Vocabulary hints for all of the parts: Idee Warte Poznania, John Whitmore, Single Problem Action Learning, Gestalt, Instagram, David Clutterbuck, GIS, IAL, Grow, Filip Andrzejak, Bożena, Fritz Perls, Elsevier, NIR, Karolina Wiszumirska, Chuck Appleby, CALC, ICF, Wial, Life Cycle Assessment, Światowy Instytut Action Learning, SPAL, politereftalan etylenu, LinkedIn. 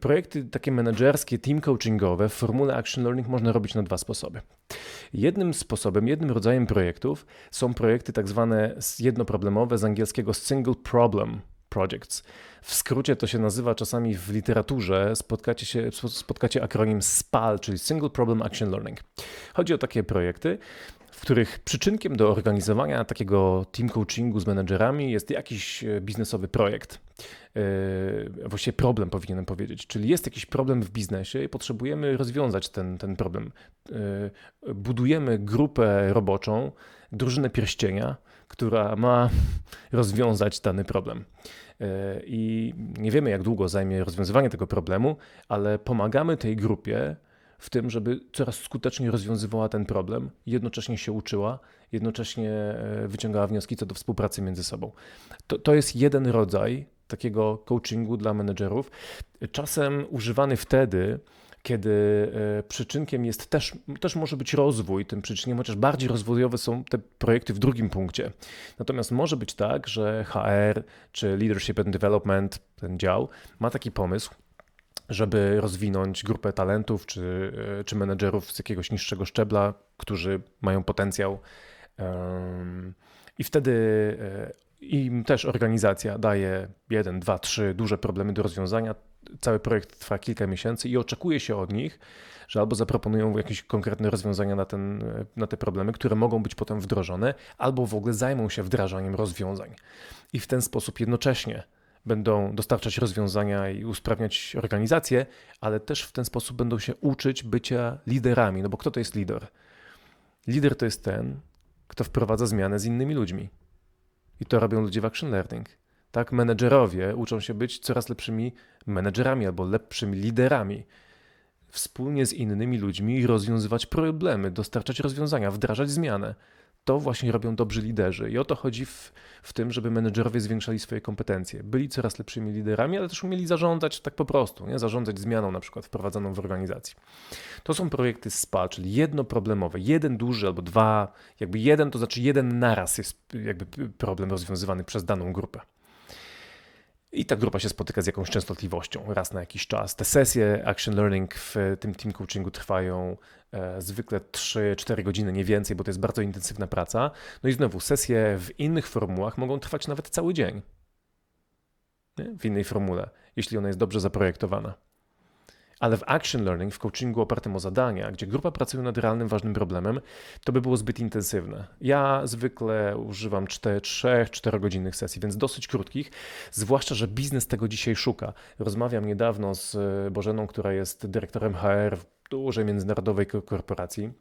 projekty takie menedżerskie, team coachingowe w formule Action Learning można robić na dwa sposoby. Jednym sposobem, jednym rodzajem projektów są projekty tak zwane jednoproblemowe, z angielskiego Single Problem Projects. W skrócie to się nazywa czasami w literaturze, spotkacie akronim SPAL, czyli Single Problem Action Learning. Chodzi o takie projekty, w których przyczynkiem do organizowania takiego team coachingu z menedżerami jest jakiś biznesowy projekt. Właściwie problem powinienem powiedzieć, czyli jest jakiś problem w biznesie i potrzebujemy rozwiązać ten problem. Budujemy grupę roboczą, drużynę pierścienia, która ma rozwiązać dany problem. I nie wiemy, jak długo zajmie rozwiązywanie tego problemu, ale pomagamy tej grupie w tym, żeby coraz skuteczniej rozwiązywała ten problem, jednocześnie się uczyła, jednocześnie wyciągała wnioski co do współpracy między sobą. To jest jeden rodzaj takiego coachingu dla menedżerów, czasem używany wtedy, kiedy przyczynkiem jest też może być rozwój tym przyczynkiem, chociaż bardziej rozwojowe są te projekty w drugim punkcie. Natomiast może być tak, że HR czy Leadership and Development, ten dział, ma taki pomysł, żeby rozwinąć grupę talentów czy menedżerów z jakiegoś niższego szczebla, którzy mają potencjał. I wtedy im też organizacja daje 1, 2, 3 duże problemy do rozwiązania. Cały projekt trwa kilka miesięcy i oczekuje się od nich, że albo zaproponują jakieś konkretne rozwiązania na te problemy, które mogą być potem wdrożone, albo w ogóle zajmą się wdrażaniem rozwiązań. I w ten sposób jednocześnie będą dostarczać rozwiązania i usprawniać organizację, ale też w ten sposób będą się uczyć bycia liderami. No bo kto to jest lider? Lider to jest ten, kto wprowadza zmianę z innymi ludźmi. I to robią ludzie w Action Learning. Tak, menedżerowie uczą się być coraz lepszymi menedżerami albo lepszymi liderami. Wspólnie z innymi ludźmi rozwiązywać problemy, dostarczać rozwiązania, wdrażać zmianę. To właśnie robią dobrzy liderzy i o to chodzi w tym, żeby menedżerowie zwiększali swoje kompetencje. Byli coraz lepszymi liderami, ale też umieli zarządzać tak po prostu, nie? Zarządzać zmianą na przykład wprowadzaną w organizacji. To są projekty SPA, czyli jednoproblemowe. Jeden duży albo dwa, jakby jeden, to znaczy jeden naraz jest jakby problem rozwiązywany przez daną grupę. I ta grupa się spotyka z jakąś częstotliwością raz na jakiś czas. Te sesje Action Learning w tym team coachingu trwają zwykle 3-4 godziny, nie więcej, bo to jest bardzo intensywna praca. No i znowu sesje w innych formułach mogą trwać nawet cały dzień. Nie? W innej formule, jeśli ona jest dobrze zaprojektowana. Ale w Action Learning, w coachingu opartym o zadania, gdzie grupa pracuje nad realnym, ważnym problemem, to by było zbyt intensywne. Ja zwykle używam 3-4-godzinnych sesji, więc dosyć krótkich, zwłaszcza, że biznes tego dzisiaj szuka. Rozmawiam niedawno z Bożeną, która jest dyrektorem HR w dużej międzynarodowej korporacji.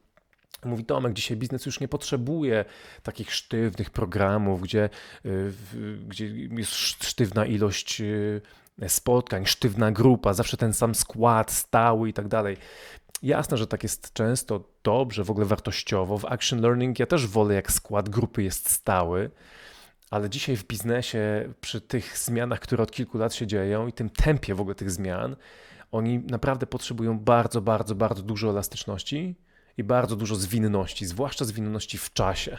Mówi: Tomek, dzisiaj biznes już nie potrzebuje takich sztywnych programów, gdzie jest sztywna ilość spotkań, sztywna grupa, zawsze ten sam skład stały i tak dalej. Jasne, że tak jest często, dobrze, w ogóle wartościowo. W Action Learning ja też wolę, jak skład grupy jest stały, ale dzisiaj w biznesie przy tych zmianach, które od kilku lat się dzieją i tym tempie w ogóle tych zmian, oni naprawdę potrzebują bardzo, bardzo, bardzo dużo elastyczności i bardzo dużo zwinności, zwłaszcza zwinności w czasie.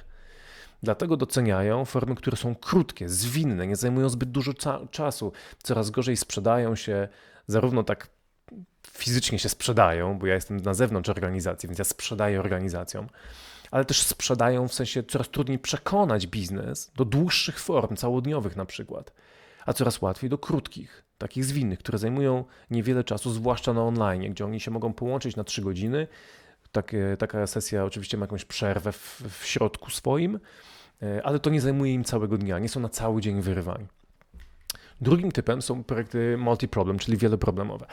Dlatego doceniają formy, które są krótkie, zwinne, nie zajmują zbyt dużo czasu. Coraz gorzej sprzedają się, zarówno tak fizycznie się sprzedają, bo ja jestem na zewnątrz organizacji, więc ja sprzedaję organizacjom, ale też sprzedają w sensie coraz trudniej przekonać biznes do dłuższych form, całodniowych na przykład, a coraz łatwiej do krótkich, takich zwinnych, które zajmują niewiele czasu, zwłaszcza na online, gdzie oni się mogą połączyć na 3 godziny. Taka sesja oczywiście ma jakąś przerwę w środku swoim, ale to nie zajmuje im całego dnia, nie są na cały dzień wyrywani. Drugim typem są projekty multi-problem, czyli wieloproblemowe.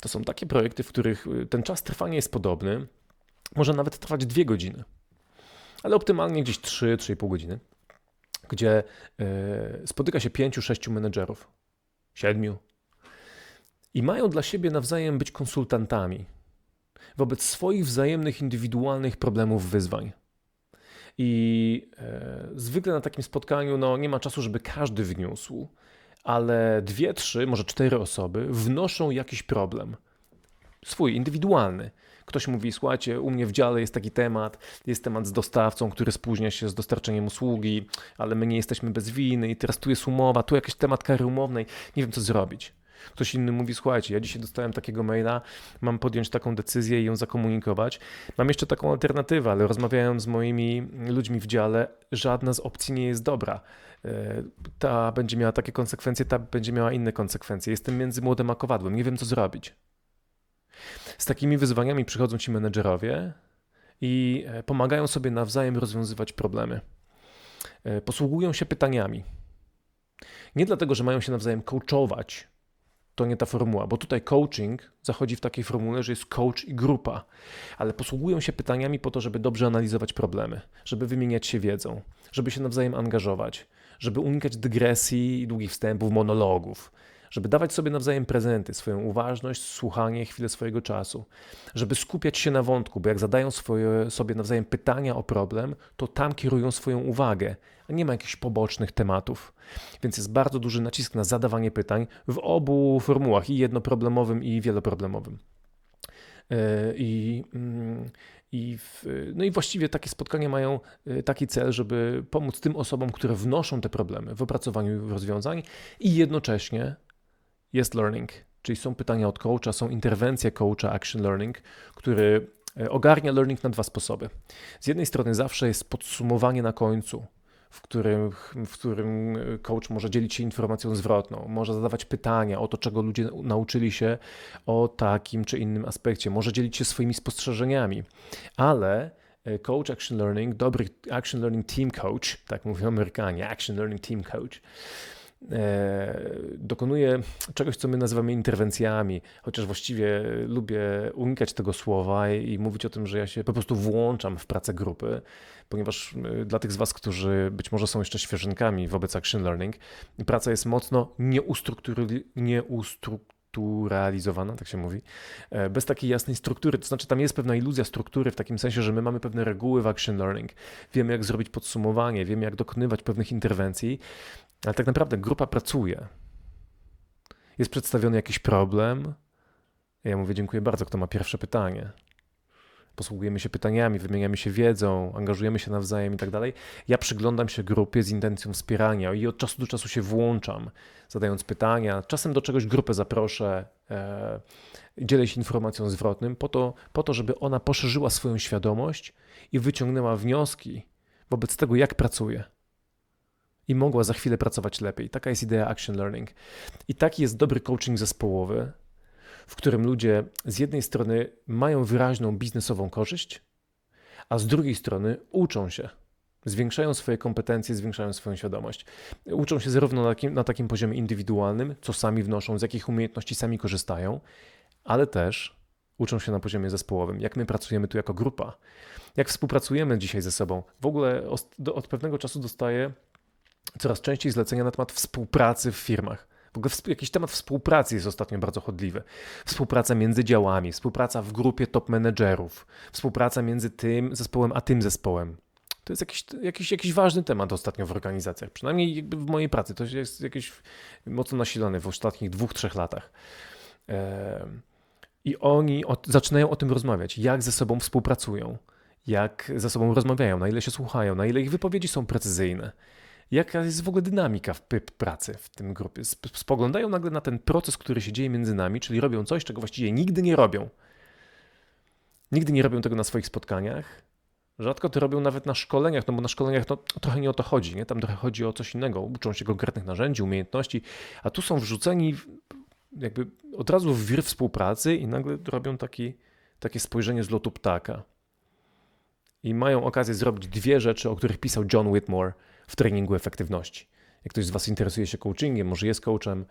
To są takie projekty, w których ten czas trwania jest podobny, może nawet trwać 2 godziny, ale optymalnie gdzieś 3-3,5 godziny, gdzie spotyka się 5-6 menedżerów, 7 i mają dla siebie nawzajem być konsultantami wobec swoich wzajemnych, indywidualnych problemów, wyzwań. I zwykle na takim spotkaniu nie ma czasu, żeby każdy wniósł, ale 2, 3, może 4 osoby wnoszą jakiś problem. Swój, indywidualny. Ktoś mówi: słuchajcie, u mnie w dziale jest taki temat, jest temat z dostawcą, który spóźnia się z dostarczeniem usługi, ale my nie jesteśmy bez winy i teraz tu jest umowa, tu jakiś temat kary umownej, nie wiem co zrobić. Ktoś inny mówi, słuchajcie, ja dzisiaj dostałem takiego maila, mam podjąć taką decyzję i ją zakomunikować. Mam jeszcze taką alternatywę, ale rozmawiałem z moimi ludźmi w dziale, żadna z opcji nie jest dobra. Ta będzie miała takie konsekwencje, ta będzie miała inne konsekwencje. Jestem między młodym a kowadłem, nie wiem co zrobić. Z takimi wyzwaniami przychodzą ci menedżerowie i pomagają sobie nawzajem rozwiązywać problemy. Posługują się pytaniami. Nie dlatego, że mają się nawzajem coachować, to nie ta formuła, bo tutaj coaching zachodzi w takiej formule, że jest coach i grupa, ale posługują się pytaniami po to, żeby dobrze analizować problemy, żeby wymieniać się wiedzą, żeby się nawzajem angażować, żeby unikać dygresji i długich wstępów, monologów, żeby dawać sobie nawzajem prezenty, swoją uważność, słuchanie, chwilę swojego czasu, żeby skupiać się na wątku, bo jak zadają sobie nawzajem pytania o problem, to tam kierują swoją uwagę, a nie ma jakichś pobocznych tematów. Więc jest bardzo duży nacisk na zadawanie pytań w obu formułach, i jednoproblemowym, i wieloproblemowym. No i właściwie takie spotkania mają taki cel, żeby pomóc tym osobom, które wnoszą te problemy w opracowaniu rozwiązań i jednocześnie jest learning, czyli są pytania od coacha, są interwencje coacha Action Learning, który ogarnia learning na dwa sposoby. Z jednej strony zawsze jest podsumowanie na końcu, w którym coach może dzielić się informacją zwrotną, może zadawać pytania o to, czego ludzie nauczyli się o takim czy innym aspekcie, może dzielić się swoimi spostrzeżeniami, ale coach Action Learning, dobry Action Learning Team Coach, tak mówią Amerykanie, Action Learning Team Coach, dokonuje czegoś, co my nazywamy interwencjami, chociaż właściwie lubię unikać tego słowa i mówić o tym, że ja się po prostu włączam w pracę grupy, ponieważ dla tych z was, którzy być może są jeszcze świeżynkami wobec Action Learning, praca jest mocno nieustrukturalizowana, tak się mówi, bez takiej jasnej struktury, to znaczy tam jest pewna iluzja struktury w takim sensie, że my mamy pewne reguły w Action Learning, wiemy jak zrobić podsumowanie, wiemy jak dokonywać pewnych interwencji, ale tak naprawdę grupa pracuje, jest przedstawiony jakiś problem, ja mówię dziękuję bardzo, kto ma pierwsze pytanie. Posługujemy się pytaniami, wymieniamy się wiedzą, angażujemy się nawzajem i tak dalej. Ja przyglądam się grupie z intencją wspierania i od czasu do czasu się włączam, zadając pytania. Czasem do czegoś grupę zaproszę, dzielę się informacją zwrotną po to, żeby ona poszerzyła swoją świadomość i wyciągnęła wnioski wobec tego, jak pracuje. I mogła za chwilę pracować lepiej. Taka jest idea Action Learning. I taki jest dobry coaching zespołowy, w którym ludzie z jednej strony mają wyraźną biznesową korzyść, a z drugiej strony uczą się, zwiększają swoje kompetencje, zwiększają swoją świadomość. Uczą się zarówno na takim poziomie indywidualnym, co sami wnoszą, z jakich umiejętności sami korzystają, ale też uczą się na poziomie zespołowym, jak my pracujemy tu jako grupa, jak współpracujemy dzisiaj ze sobą. W ogóle od pewnego czasu dostaję coraz częściej zlecenia na temat współpracy w firmach. W ogóle jakiś temat współpracy jest ostatnio bardzo chodliwy. Współpraca między działami, współpraca w grupie top menedżerów, współpraca między tym zespołem a tym zespołem. To jest jakiś ważny temat ostatnio w organizacjach, przynajmniej jakby w mojej pracy. To jest jakiś mocno nasilony w ostatnich 2-3 latach. I oni zaczynają o tym rozmawiać, jak ze sobą współpracują, jak ze sobą rozmawiają, na ile się słuchają, na ile ich wypowiedzi są precyzyjne. Jaka jest w ogóle dynamika w pracy w tym grupie? Spoglądają nagle na ten proces, który się dzieje między nami, czyli robią coś, czego właściwie nigdy nie robią. Nigdy nie robią tego na swoich spotkaniach. Rzadko to robią nawet na szkoleniach, no bo na szkoleniach no, trochę nie o to chodzi, nie? Tam trochę chodzi o coś innego. Uczą się konkretnych narzędzi, umiejętności, a tu są wrzuceni jakby od razu w wir współpracy i nagle robią takie spojrzenie z lotu ptaka. I mają okazję zrobić dwie rzeczy, o których pisał John Whitmore w treningu efektywności. Jak ktoś z was interesuje się coachingiem, może jest coachem,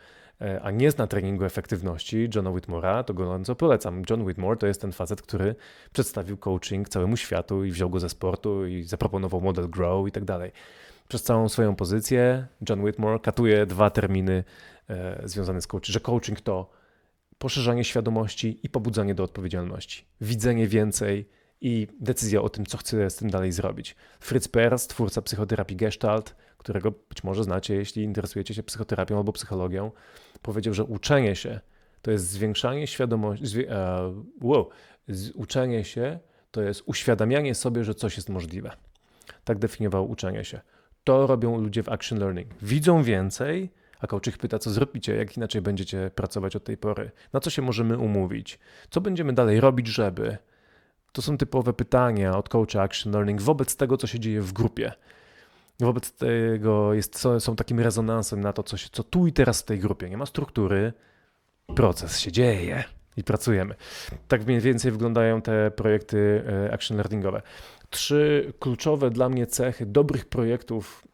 a nie zna treningu efektywności Johna Whitmora, to gorąco polecam. John Whitmore to jest ten facet, który przedstawił coaching całemu światu i wziął go ze sportu i zaproponował model Grow i tak dalej. Przez całą swoją pozycję John Whitmore katuje 2 terminy związane z coaching, że coaching to poszerzanie świadomości i pobudzanie do odpowiedzialności. Widzenie więcej i decyzja o tym, co chce z tym dalej zrobić. Fritz Perls, twórca psychoterapii Gestalt, którego być może znacie, jeśli interesujecie się psychoterapią albo psychologią, powiedział, że uczenie się to jest zwiększanie świadomości, uczenie się to jest uświadamianie sobie, że coś jest możliwe. Tak definiował uczenie się. To robią ludzie w Action Learning. Widzą więcej, a coach ich pyta, co zrobicie, jak inaczej będziecie pracować od tej pory, na co się możemy umówić, co będziemy dalej robić, żeby... To są typowe pytania od coacha Action Learning wobec tego, co się dzieje w grupie. Wobec tego są takim rezonansem na to, co tu i teraz w tej grupie. Nie ma struktury, proces się dzieje i pracujemy. Tak mniej więcej wyglądają te projekty action learningowe. 3 kluczowe dla mnie cechy dobrych projektów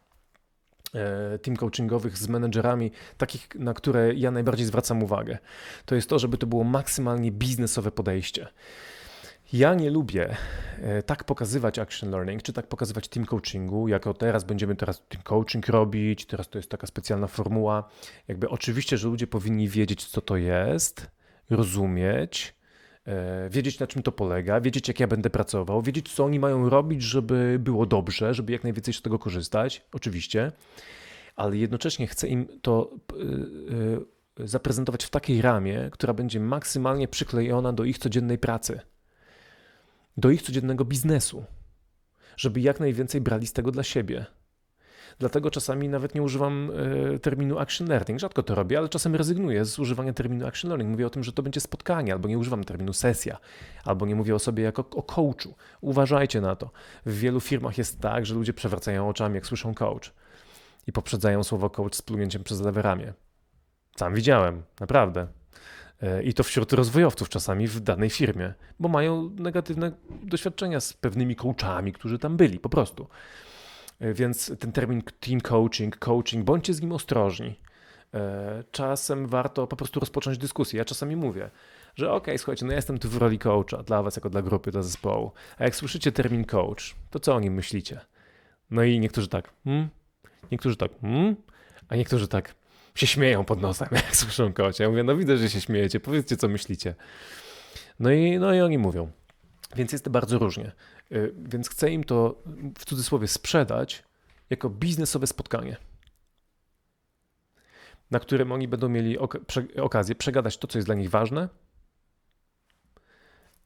team coachingowych z menedżerami, takich, na które ja najbardziej zwracam uwagę. To jest to, żeby to było maksymalnie biznesowe podejście. Ja nie lubię tak pokazywać action learning, czy tak pokazywać team coachingu, jako teraz będziemy team coaching robić, teraz to jest taka specjalna formuła. Jakby oczywiście, że ludzie powinni wiedzieć, co to jest, rozumieć, wiedzieć, na czym to polega, wiedzieć, jak ja będę pracował, wiedzieć, co oni mają robić, żeby było dobrze, żeby jak najwięcej z tego korzystać, oczywiście, ale jednocześnie chcę im to zaprezentować w takiej ramie, która będzie maksymalnie przyklejona do ich codziennej pracy, do ich codziennego biznesu, żeby jak najwięcej brali z tego dla siebie. Dlatego czasami nawet nie używam terminu action learning. Rzadko to robię, ale czasem rezygnuję z używania terminu action learning. Mówię o tym, że to będzie spotkanie, albo nie używam terminu sesja, albo nie mówię o sobie jako o coachu. Uważajcie na to. W wielu firmach jest tak, że ludzie przewracają oczami, jak słyszą coach i poprzedzają słowo coach z plunięciem przez lewe ramię. Sam widziałem, naprawdę. I to wśród rozwojowców czasami w danej firmie, bo mają negatywne doświadczenia z pewnymi coachami, którzy tam byli po prostu. Więc ten termin team coaching, bądźcie z nim ostrożni. Czasem warto po prostu rozpocząć dyskusję. Ja czasami mówię, że okej, słuchajcie, no ja jestem tu w roli coacha dla was jako dla grupy, dla zespołu. A jak słyszycie termin coach, to co o nim myślicie? No i niektórzy tak, a niektórzy tak się śmieją pod nosem, jak słyszą coacha. Ja mówię, no widzę, że się śmiejecie, powiedzcie, co myślicie. No i oni mówią. Więc jest to bardzo różnie. Więc chcę im to, w cudzysłowie, sprzedać jako biznesowe spotkanie, na którym oni będą mieli okazję przegadać to, co jest dla nich ważne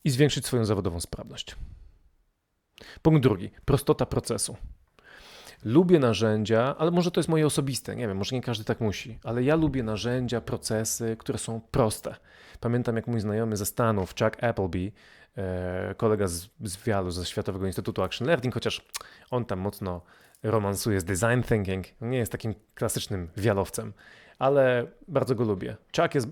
i zwiększyć swoją zawodową sprawność. Punkt drugi. Prostota procesu. Lubię narzędzia, ale może to jest moje osobiste, nie wiem, może nie każdy tak musi, ale ja lubię narzędzia, procesy, które są proste. Pamiętam, jak mój znajomy ze Stanów, Chuck Appleby, kolega z Wialu, ze Światowego Instytutu Action Learning, chociaż on tam mocno romansuje z design thinking, nie jest takim klasycznym wialowcem, ale bardzo go lubię. Chuck jest,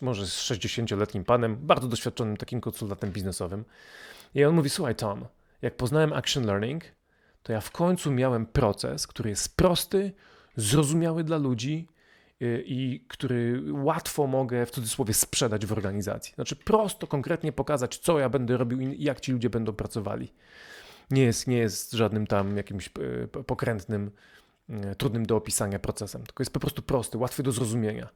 może 60-letnim panem, bardzo doświadczonym takim konsultantem biznesowym i on mówi, słuchaj Tom, jak poznałem action learning, to ja w końcu miałem proces, który jest prosty, zrozumiały dla ludzi i który łatwo mogę, w cudzysłowie, sprzedać w organizacji. Znaczy prosto, konkretnie pokazać, co ja będę robił i jak ci ludzie będą pracowali. Nie jest żadnym tam jakimś pokrętnym, trudnym do opisania procesem, tylko jest po prostu prosty, łatwy do zrozumienia.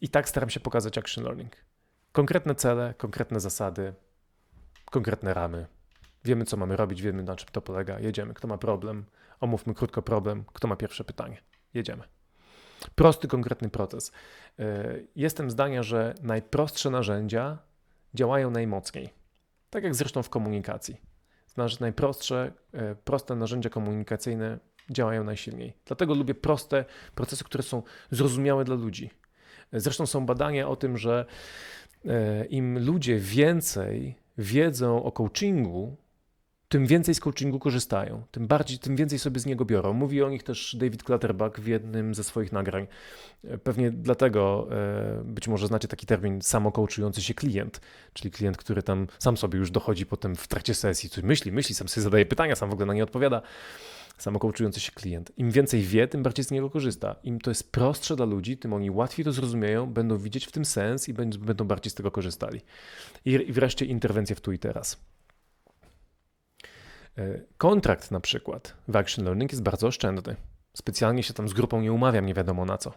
I tak staram się pokazać action learning. Konkretne cele, konkretne zasady, konkretne ramy. Wiemy, co mamy robić, wiemy, na czym to polega, jedziemy. Kto ma problem, omówmy krótko problem, kto ma pierwsze pytanie, jedziemy. Prosty, konkretny proces. Jestem zdania, że najprostsze narzędzia działają najmocniej. Tak jak zresztą w komunikacji. Znaczy najprostsze, proste narzędzia komunikacyjne działają najsilniej. Dlatego lubię proste procesy, które są zrozumiałe dla ludzi. Zresztą są badania o tym, że im ludzie więcej wiedzą o coachingu, tym więcej z coachingu korzystają, tym więcej sobie z niego biorą. Mówi o nich też David Clutterbuck w jednym ze swoich nagrań. Pewnie dlatego być może znacie taki termin samokołczujący się klient, czyli klient, który tam sam sobie już dochodzi potem w trakcie sesji, coś myśli, sam sobie zadaje pytania, sam w ogóle na nie odpowiada. Samokołczujący się klient. Im więcej wie, tym bardziej z niego korzysta. Im to jest prostsze dla ludzi, tym oni łatwiej to zrozumieją, będą widzieć w tym sens i będą bardziej z tego korzystali. I wreszcie interwencje w tu i teraz. Kontrakt na przykład w Action Learning jest bardzo oszczędny. Specjalnie się tam z grupą nie umawiam, nie wiadomo na co.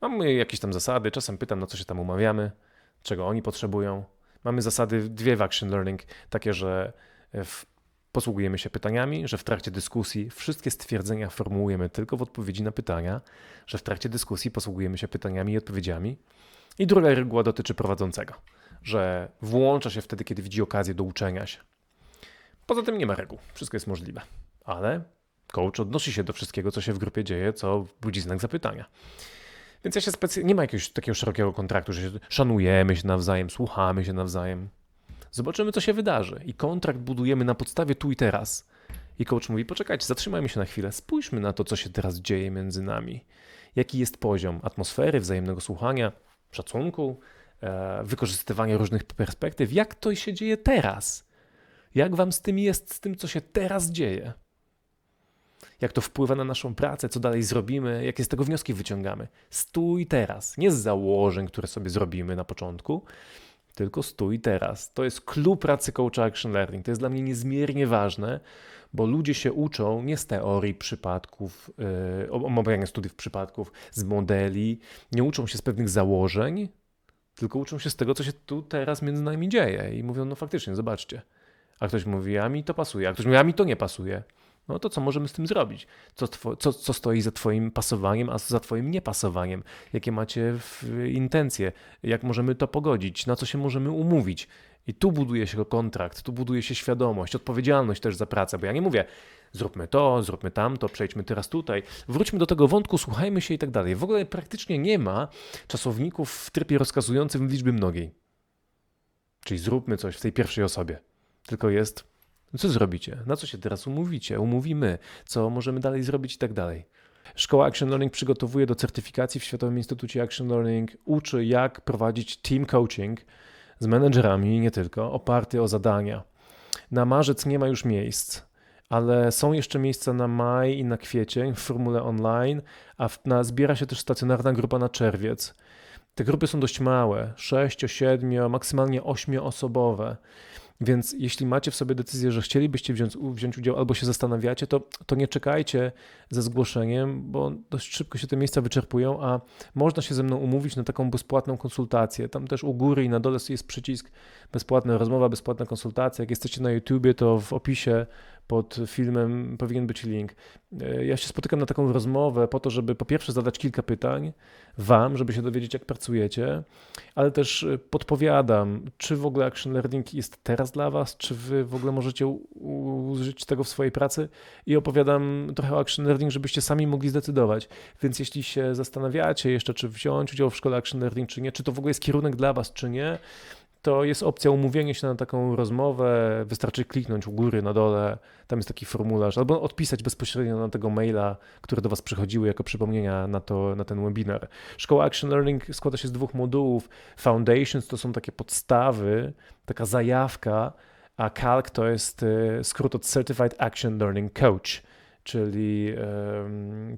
Mamy jakieś tam zasady, czasem pytam, na co się tam umawiamy, czego oni potrzebują. Mamy zasady 2 w Action Learning, takie, że posługujemy się pytaniami, że w trakcie dyskusji wszystkie stwierdzenia formułujemy tylko w odpowiedzi na pytania, że w trakcie dyskusji posługujemy się pytaniami i odpowiedziami. I druga reguła dotyczy prowadzącego, że włącza się wtedy, kiedy widzi okazję do uczenia się. Poza tym nie ma reguł, wszystko jest możliwe, ale coach odnosi się do wszystkiego, co się w grupie dzieje, co budzi znak zapytania. Więc nie ma jakiegoś takiego szerokiego kontraktu, że szanujemy się nawzajem, słuchamy się nawzajem. Zobaczymy, co się wydarzy i kontrakt budujemy na podstawie tu i teraz. I coach mówi, poczekajcie, zatrzymajmy się na chwilę, spójrzmy na to, co się teraz dzieje między nami. Jaki jest poziom atmosfery, wzajemnego słuchania, szacunku, wykorzystywania różnych perspektyw. Jak to się dzieje teraz? Jak wam z tym jest, z tym, co się teraz dzieje? Jak to wpływa na naszą pracę, co dalej zrobimy, jakie z tego wnioski wyciągamy. Stój teraz, nie z założeń, które sobie zrobimy na początku, tylko stój teraz. To jest klucz pracy coacha Action Learning. To jest dla mnie niezmiernie ważne, bo ludzie się uczą nie z teorii przypadków, omawiania studiów przypadków, z modeli, nie uczą się z pewnych założeń, tylko uczą się z tego, co się tu teraz między nami dzieje i mówią, no faktycznie, zobaczcie. A ktoś mówi, a mi to pasuje, a ktoś mówi, a mi to nie pasuje. No to co możemy z tym zrobić? Co stoi za twoim pasowaniem, a za twoim niepasowaniem? Jakie macie intencje? Jak możemy to pogodzić? Na co się możemy umówić? I tu buduje się kontrakt, tu buduje się świadomość, odpowiedzialność też za pracę, bo ja nie mówię zróbmy to, zróbmy tamto, przejdźmy teraz tutaj, wróćmy do tego wątku, słuchajmy się i tak dalej. W ogóle praktycznie nie ma czasowników w trybie rozkazującym liczby mnogiej. Czyli zróbmy coś w tej pierwszej osobie, tylko jest co zrobicie, na co się teraz umówimy, co możemy dalej zrobić i tak dalej. Szkoła Action Learning przygotowuje do certyfikacji w Światowym Instytucie Action Learning, uczy jak prowadzić team coaching z menedżerami, nie tylko, oparty o zadania. Na marzec nie ma już miejsc, ale są jeszcze miejsca na maj i na kwiecień w formule online, a zbiera się też stacjonarna grupa na czerwiec. Te grupy są dość małe, 6, 7, maksymalnie 8-osobowe. Więc jeśli macie w sobie decyzję, że chcielibyście wziąć udział albo się zastanawiacie, to nie czekajcie ze zgłoszeniem, bo dość szybko się te miejsca wyczerpują, a można się ze mną umówić na taką bezpłatną konsultację. Tam też u góry i na dole jest przycisk bezpłatna rozmowa, bezpłatna konsultacja. Jak jesteście na YouTubie, to w opisie pod filmem powinien być link. Ja się spotykam na taką rozmowę po to, żeby po pierwsze zadać kilka pytań wam, żeby się dowiedzieć, jak pracujecie, ale też podpowiadam, czy w ogóle Action Learning jest teraz dla was, czy wy w ogóle możecie użyć tego w swojej pracy i opowiadam trochę o Action Learning, żebyście sami mogli zdecydować. Więc jeśli się zastanawiacie jeszcze, czy wziąć udział w szkole Action Learning, czy nie, czy to w ogóle jest kierunek dla was, czy nie, to jest opcja umówienia się na taką rozmowę, wystarczy kliknąć u góry, na dole, tam jest taki formularz, albo odpisać bezpośrednio na tego maila, które do was przychodziły jako przypomnienia na ten webinar. Szkoła Action Learning składa się z 2 modułów. Foundations to są takie podstawy, taka zajawka, a CALC to jest skrót od Certified Action Learning Coach, czyli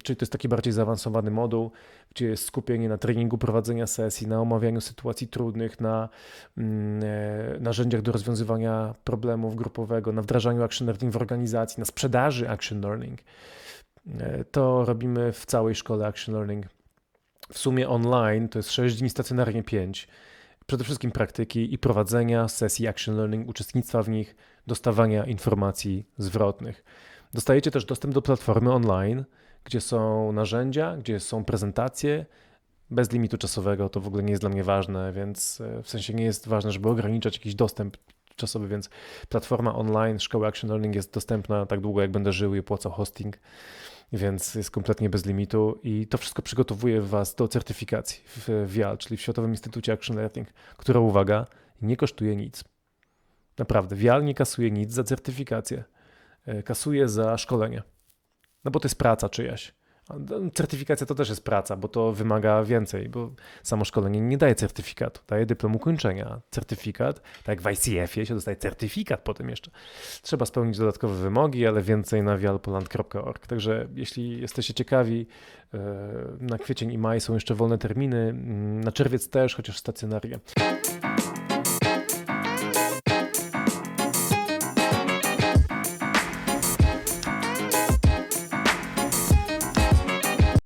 to jest taki bardziej zaawansowany moduł, gdzie jest skupienie na treningu prowadzenia sesji, na omawianiu sytuacji trudnych, na narzędziach do rozwiązywania problemów grupowego, na wdrażaniu Action Learning w organizacji, na sprzedaży Action Learning. To robimy w całej szkole Action Learning. W sumie online to jest 6 dni, stacjonarnie 5. Przede wszystkim praktyki i prowadzenia sesji Action Learning, uczestnictwa w nich, dostawania informacji zwrotnych. Dostajecie też dostęp do platformy online, gdzie są narzędzia, gdzie są prezentacje, bez limitu czasowego, to w ogóle nie jest dla mnie ważne, więc w sensie nie jest ważne, żeby ograniczać jakiś dostęp czasowy, więc platforma online Szkoły Action Learning jest dostępna tak długo, jak będę żył i opłacał hosting, więc jest kompletnie bez limitu i to wszystko przygotowuje was do certyfikacji w IAL, czyli w Światowym Instytucie Action Learning, która, uwaga, nie kosztuje nic. Naprawdę, IAL nie kasuje nic za certyfikację. Kasuje za szkolenie, no bo to jest praca czyjaś. Certyfikacja to też jest praca, bo to wymaga więcej, bo samo szkolenie nie daje certyfikatu, daje dyplom ukończenia. Certyfikat, tak jak w ICF-ie się dostaje certyfikat potem jeszcze. Trzeba spełnić dodatkowe wymogi, ale więcej na wialpoland.org. Także jeśli jesteście ciekawi, na kwiecień i maj są jeszcze wolne terminy, na czerwiec też, chociaż stacjonarnie.